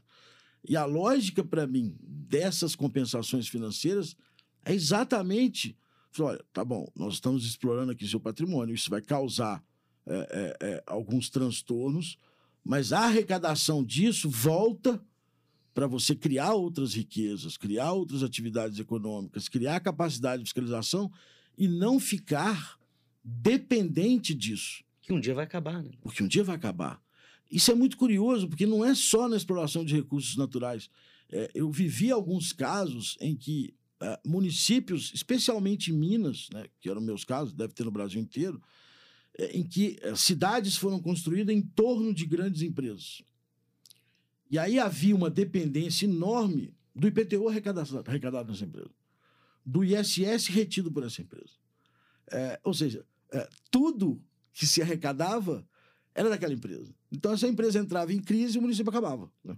E a lógica, para mim, dessas compensações financeiras é exatamente, olha, tá bom, nós estamos explorando aqui seu patrimônio, isso vai causar é, é, é, alguns transtornos, mas a arrecadação disso volta para você criar outras riquezas, criar outras atividades econômicas, criar capacidade de fiscalização e não ficar dependente disso. Que um dia vai acabar, né? Porque um dia vai acabar. Isso é muito curioso, porque não é só na exploração de recursos naturais. É, eu vivi alguns casos em que é, municípios, especialmente em Minas, né, que eram meus casos, deve ter no Brasil inteiro, em que cidades foram construídas em torno de grandes empresas. E aí havia uma dependência enorme do I P T U arrecadado, arrecadado nessa empresa, do I S S retido por essa empresa. É, ou seja, é, tudo que se arrecadava era daquela empresa. Então, essa empresa entrava em crise e o município acabava, né?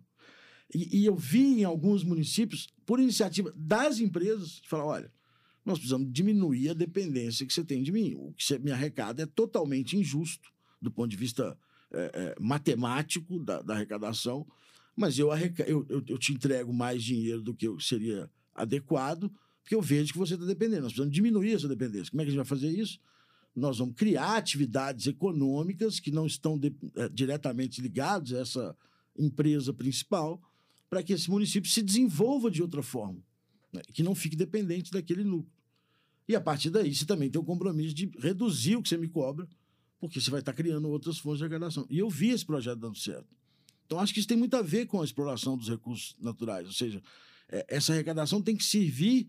E, e eu vi em alguns municípios, por iniciativa das empresas, falar, olha, nós precisamos diminuir a dependência que você tem de mim. O que você me arrecada é totalmente injusto, do ponto de vista é, é, matemático da, da arrecadação, mas eu, arreca... eu, eu, eu te entrego mais dinheiro do que seria adequado, porque eu vejo que você está dependendo. Nós precisamos diminuir essa dependência. Como é que a gente vai fazer isso? Nós vamos criar atividades econômicas que não estão de... é, diretamente ligadas a essa empresa principal, para que esse município se desenvolva de outra forma, né? Que não fique dependente daquele núcleo. E, a partir daí, você também tem o compromisso de reduzir o que você me cobra, porque você vai estar criando outras fontes de arrecadação. E eu vi esse projeto dando certo. Então, acho que isso tem muito a ver com a exploração dos recursos naturais. Ou seja, é, essa arrecadação tem que servir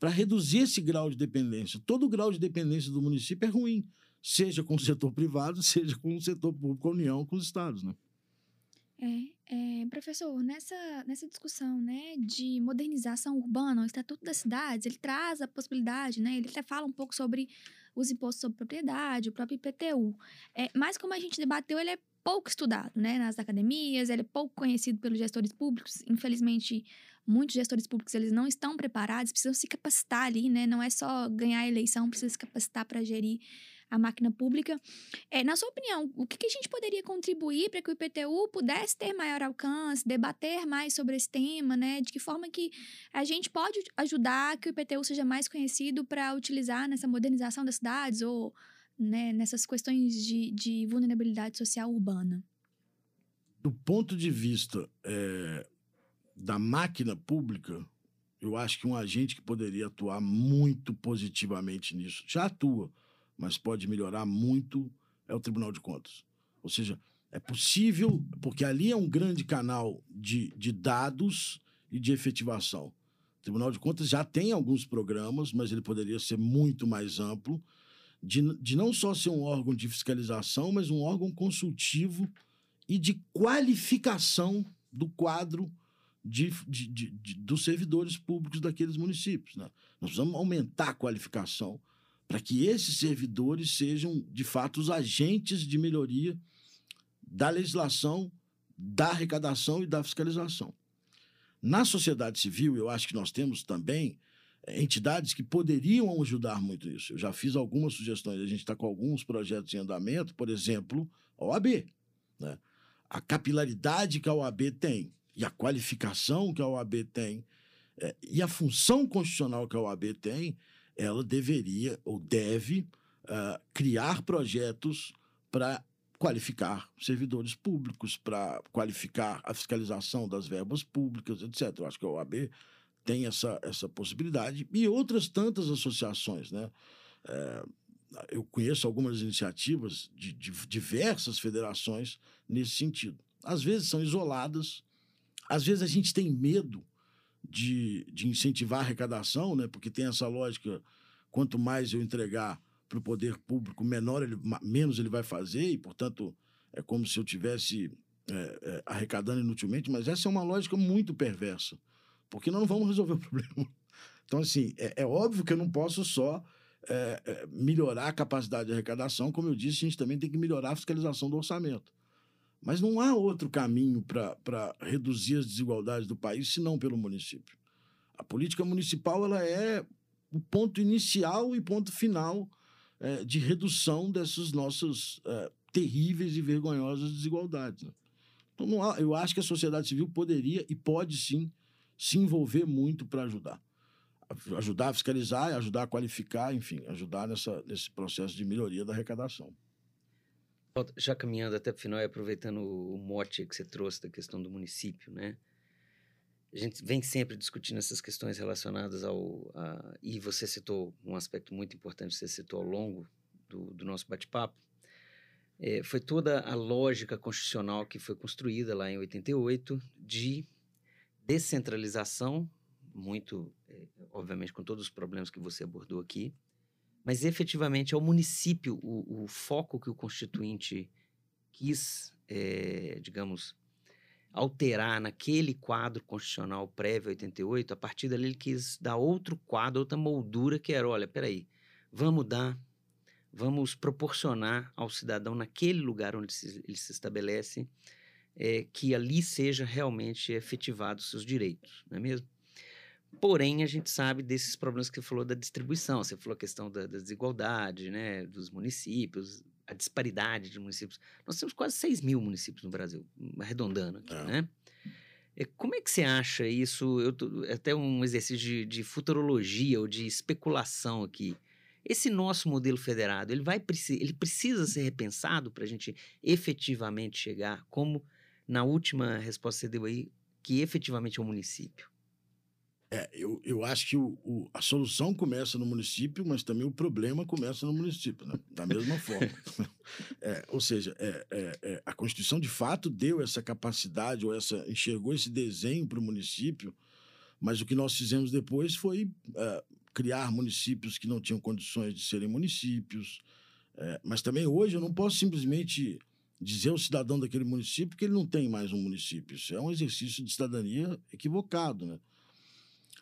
para reduzir esse grau de dependência. Todo grau de dependência do município é ruim, seja com o setor privado, seja com o setor público, com a União, com os estados, né? É, é, professor, nessa, nessa discussão, né, de modernização urbana, o Estatuto das Cidades, ele traz a possibilidade, né, ele até fala um pouco sobre os impostos sobre propriedade, o próprio I P T U. É, mas como a gente debateu, ele é pouco estudado, né, nas academias, ele é pouco conhecido pelos gestores públicos. Infelizmente, muitos gestores públicos, eles não estão preparados, precisam se capacitar ali, né, não é só ganhar a eleição, precisa se capacitar para gerir a máquina pública. É, na sua opinião, o que, que a gente poderia contribuir para que o I P T U pudesse ter maior alcance, debater mais sobre esse tema, né? De que forma que a gente pode ajudar que o I P T U seja mais conhecido para utilizar nessa modernização das cidades ou, né, nessas questões de, de vulnerabilidade social urbana? Do ponto de vista é, da máquina pública, eu acho que um agente que poderia atuar muito positivamente nisso, já atua, mas pode melhorar muito, é o Tribunal de Contas. Ou seja, é possível, porque ali é um grande canal de, de dados e de efetivação. O Tribunal de Contas já tem alguns programas, mas ele poderia ser muito mais amplo, de, de não só ser um órgão de fiscalização, mas um órgão consultivo e de qualificação do quadro de, de, de, de, dos servidores públicos daqueles municípios, né? Nós precisamos aumentar a qualificação para que esses servidores sejam, de fato, os agentes de melhoria da legislação, da arrecadação e da fiscalização. Na sociedade civil, eu acho que nós temos também entidades que poderiam ajudar muito nisso. Eu já fiz algumas sugestões, a gente está com alguns projetos em andamento, por exemplo, a O A B, né? A capilaridade que a O A B tem e a qualificação que a O A B tem é, e a função constitucional que a O A B tem, ela deveria ou deve uh, criar projetos para qualificar servidores públicos, para qualificar a fiscalização das verbas públicas, etcétera. Eu acho que a O A B tem essa, essa possibilidade e outras tantas associações, né? É, eu conheço algumas iniciativas de, de diversas federações nesse sentido. Às vezes são isoladas, às vezes a gente tem medo de, de incentivar a arrecadação, né? Porque tem essa lógica, quanto mais eu entregar para o poder público, menor ele, menos ele vai fazer e, portanto, é como se eu estivesse é, é, arrecadando inutilmente, mas essa é uma lógica muito perversa, porque nós não vamos resolver o problema. Então, assim, é, é óbvio que eu não posso só é, é, melhorar a capacidade de arrecadação, como eu disse, a gente também tem que melhorar a fiscalização do orçamento. Mas não há outro caminho para reduzir as desigualdades do país, senão pelo município. A política municipal ela é o ponto inicial e ponto final é, de redução dessas nossas é, terríveis e vergonhosas desigualdades. Né? Então, não há, eu acho que a sociedade civil poderia e pode, sim, se envolver muito para ajudar. Ajudar a fiscalizar, ajudar a qualificar, enfim, ajudar nessa, nesse processo de melhoria da arrecadação. Já caminhando até o final e aproveitando o mote que você trouxe da questão do município, né? A gente vem sempre discutindo essas questões relacionadas ao... A, e você citou um aspecto muito importante que você citou ao longo do, do nosso bate-papo. É, foi toda a lógica constitucional que foi construída lá em oitenta e oito de descentralização, muito, é, obviamente, com todos os problemas que você abordou aqui, mas efetivamente é o município, o, o foco que o Constituinte quis, é, digamos, alterar naquele quadro constitucional prévio oitenta e oito, a partir dali ele quis dar outro quadro, outra moldura que era, olha, peraí, vamos dar, vamos proporcionar ao cidadão naquele lugar onde se, ele se estabelece, é, que ali seja realmente efetivado os seus direitos, não é mesmo? Porém, a gente sabe desses problemas que você falou da distribuição, você falou a questão da, da desigualdade, né, dos municípios, a disparidade de municípios. Nós temos quase seis mil municípios no Brasil, arredondando aqui, é. né? Como é que você acha isso? Eu tô, é até um exercício de, de futurologia ou de especulação aqui. Esse nosso modelo federado, ele, vai, ele precisa ser repensado para a gente efetivamente chegar, como na última resposta que você deu aí, que efetivamente é o município. É, eu, eu acho que o, o, a solução começa no município, mas também o problema começa no município, né? Da mesma forma. É, ou seja, é, é, é, a Constituição, de fato, deu essa capacidade, ou essa, enxergou esse desenho para o município, mas o que nós fizemos depois foi é, criar municípios que não tinham condições de serem municípios. É, mas também hoje eu não posso simplesmente dizer ao cidadão daquele município que ele não tem mais um município. Isso é um exercício de cidadania equivocado, né?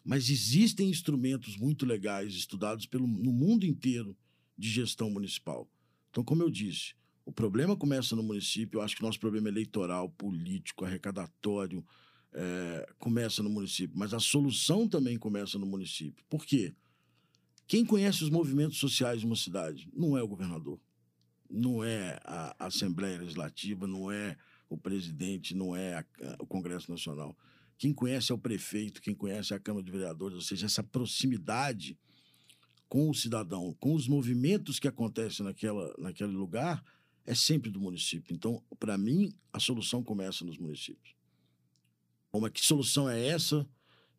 Mas existem instrumentos muito legais estudados pelo, no mundo inteiro de gestão municipal. Então, como eu disse, o problema começa no município. Eu acho que o nosso problema eleitoral, político, arrecadatório, é, começa no município. Mas a solução também começa no município. Por quê? Quem conhece os movimentos sociais de uma cidade não é o governador, não é a Assembleia Legislativa, não é o presidente, não é a, o Congresso Nacional. Quem conhece é o prefeito, quem conhece é a Câmara de Vereadores, ou seja, essa proximidade com o cidadão, com os movimentos que acontecem naquela, naquele lugar, é sempre do município. Então, para mim, a solução começa nos municípios. Como é que solução é essa?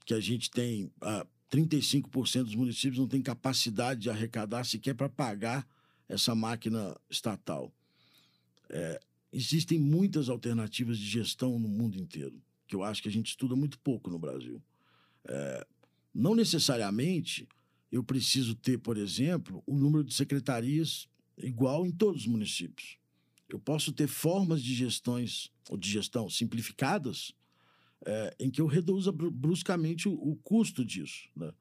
Que a gente tem ah, trinta e cinco por cento dos municípios não tem capacidade de arrecadar sequer para pagar essa máquina estatal. É, existem muitas alternativas de gestão no mundo inteiro, que eu acho que a gente estuda muito pouco no Brasil. É, não necessariamente eu preciso ter, por exemplo, o número de secretarias igual em todos os municípios. Eu posso ter formas de gestões, ou de gestão simplificadas, é, em que eu reduza bruscamente o, o custo disso, né?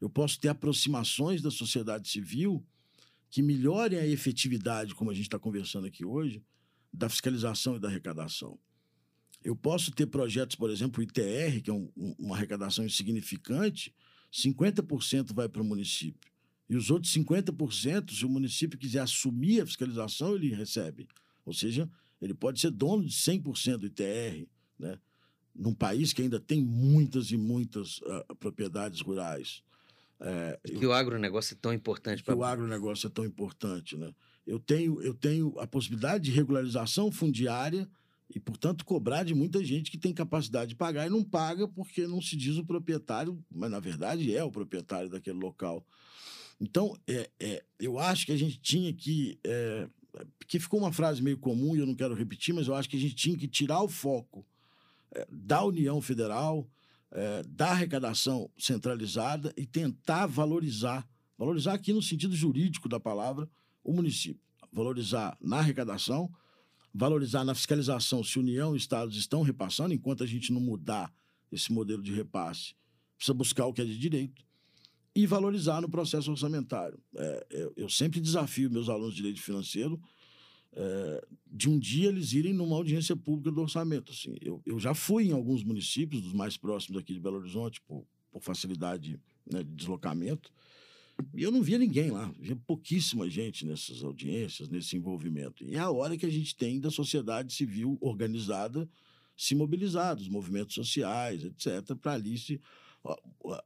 Eu posso ter aproximações da sociedade civil que melhorem a efetividade, como a gente está conversando aqui hoje, da fiscalização e da arrecadação. Eu posso ter projetos, por exemplo, o I T R, que é um, uma arrecadação insignificante, cinquenta por cento vai para o município. E os outros cinquenta por cento, se o município quiser assumir a fiscalização, ele recebe. Ou seja, ele pode ser dono de cem por cento do I T R, né? Num país que ainda tem muitas e muitas uh, propriedades rurais. É, que eu, o agronegócio é tão importante. Que pra... o agronegócio é tão importante, né? Eu tenho, eu tenho a possibilidade de regularização fundiária e, portanto, cobrar de muita gente que tem capacidade de pagar e não paga porque não se diz o proprietário, mas, na verdade, é o proprietário daquele local. Então, é, é, eu acho que a gente tinha que... É, porque ficou uma frase meio comum e eu não quero repetir, mas eu acho que a gente tinha que tirar o foco é, da União Federal, é, da arrecadação centralizada e tentar valorizar, valorizar aqui no sentido jurídico da palavra, o município. Valorizar na arrecadação, valorizar na fiscalização se União e Estados estão repassando, enquanto a gente não mudar esse modelo de repasse, precisa buscar o que é de direito. E valorizar no processo orçamentário. É, eu, eu sempre desafio meus alunos de direito financeiro é, de um dia eles irem numa audiência pública do orçamento. Assim, eu, eu já fui em alguns municípios, dos mais próximos aqui de Belo Horizonte, por, por facilidade, né, de deslocamento, e eu não via ninguém lá. Via pouquíssima gente nessas audiências, nesse envolvimento. E é a hora que a gente tem da sociedade civil organizada se mobilizar, dos movimentos sociais, etcétera, para ali se...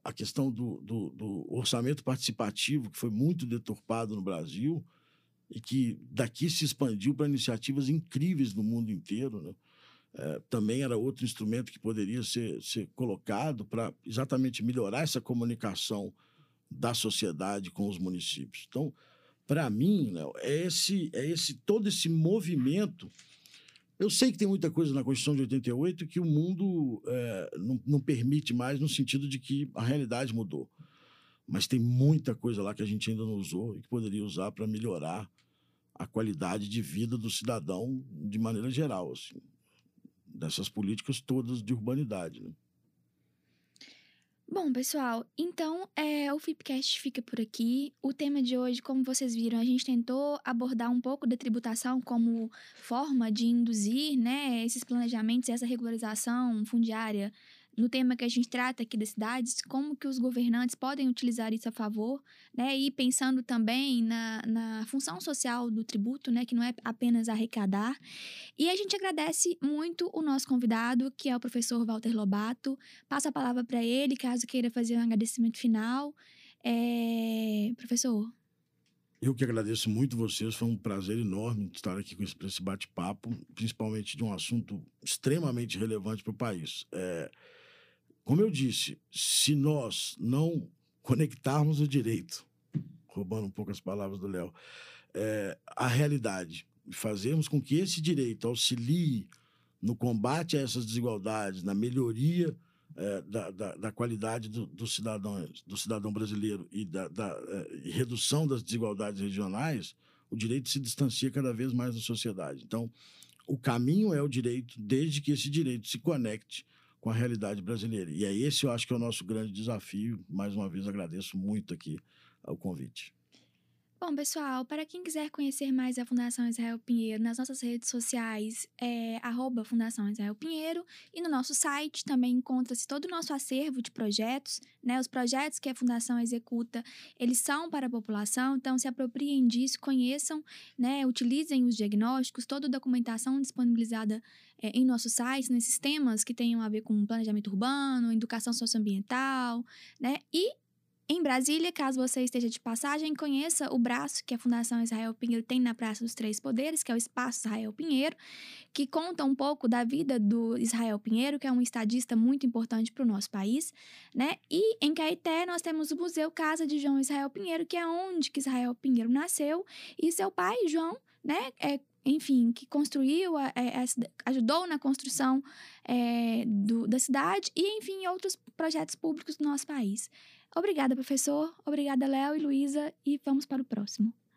A questão do, do, do orçamento participativo, que foi muito deturpado no Brasil e que daqui se expandiu para iniciativas incríveis no mundo inteiro, né? É, também era outro instrumento que poderia ser, ser colocado para exatamente melhorar essa comunicação da sociedade com os municípios. Então, para mim, Léo, é esse, é esse, todo esse movimento... Eu sei que tem muita coisa na Constituição de oitenta e oito que o mundo é, não, não permite mais, no sentido de que a realidade mudou. Mas tem muita coisa lá que a gente ainda não usou e que poderia usar para melhorar a qualidade de vida do cidadão de maneira geral, assim, dessas políticas todas de urbanidade, né? Bom, pessoal, então é, o FIPCast fica por aqui. O tema de hoje, como vocês viram, a gente tentou abordar um pouco da tributação como forma de induzir, né, esses planejamentos, essa regularização fundiária no tema que a gente trata aqui das cidades, como que os governantes podem utilizar isso a favor, né, e pensando também na, na função social do tributo, né, que não é apenas arrecadar. E a gente agradece muito o nosso convidado, que é o professor Walter Lobato. Passo a palavra para ele, caso queira fazer um agradecimento final. É... Professor? Eu que agradeço muito vocês, foi um prazer enorme estar aqui com esse, esse bate-papo, principalmente de um assunto extremamente relevante para o país. É... Como eu disse, se nós não conectarmos o direito, roubando um pouco as palavras do Léo, é, a realidade, fazermos com que esse direito auxilie no combate a essas desigualdades, na melhoria é, da, da, da qualidade do, do, cidadão, do cidadão brasileiro e da, da é, redução das desigualdades regionais, o direito se distancia cada vez mais da sociedade. Então, o caminho é o direito, desde que esse direito se conecte com a realidade brasileira. E é esse, eu acho, que é o nosso grande desafio. Mais uma vez, agradeço muito aqui o convite. Bom, pessoal, para quem quiser conhecer mais a Fundação Israel Pinheiro, nas nossas redes sociais é arroba Fundação Israel Pinheiro, e no nosso site também encontra-se todo o nosso acervo de projetos, né? Os projetos que a Fundação executa, eles são para a população, então se apropriem disso, conheçam, né? Utilizem os diagnósticos, toda a documentação disponibilizada é, em nosso site, nesses temas que tenham a ver com planejamento urbano, educação socioambiental, né? E em Brasília, caso você esteja de passagem, conheça o braço que a Fundação Israel Pinheiro tem na Praça dos Três Poderes, que é o Espaço Israel Pinheiro, que conta um pouco da vida do Israel Pinheiro, que é um estadista muito importante para o nosso país, né? E em Caeté nós temos o Museu Casa de João Israel Pinheiro, que é onde que Israel Pinheiro nasceu, e seu pai, João, né, é, enfim, que construiu, é, é, ajudou na construção é, do, da cidade e, enfim, outros projetos públicos do nosso país. Obrigada, professor. Obrigada, Léo e Luísa. E vamos para o próximo.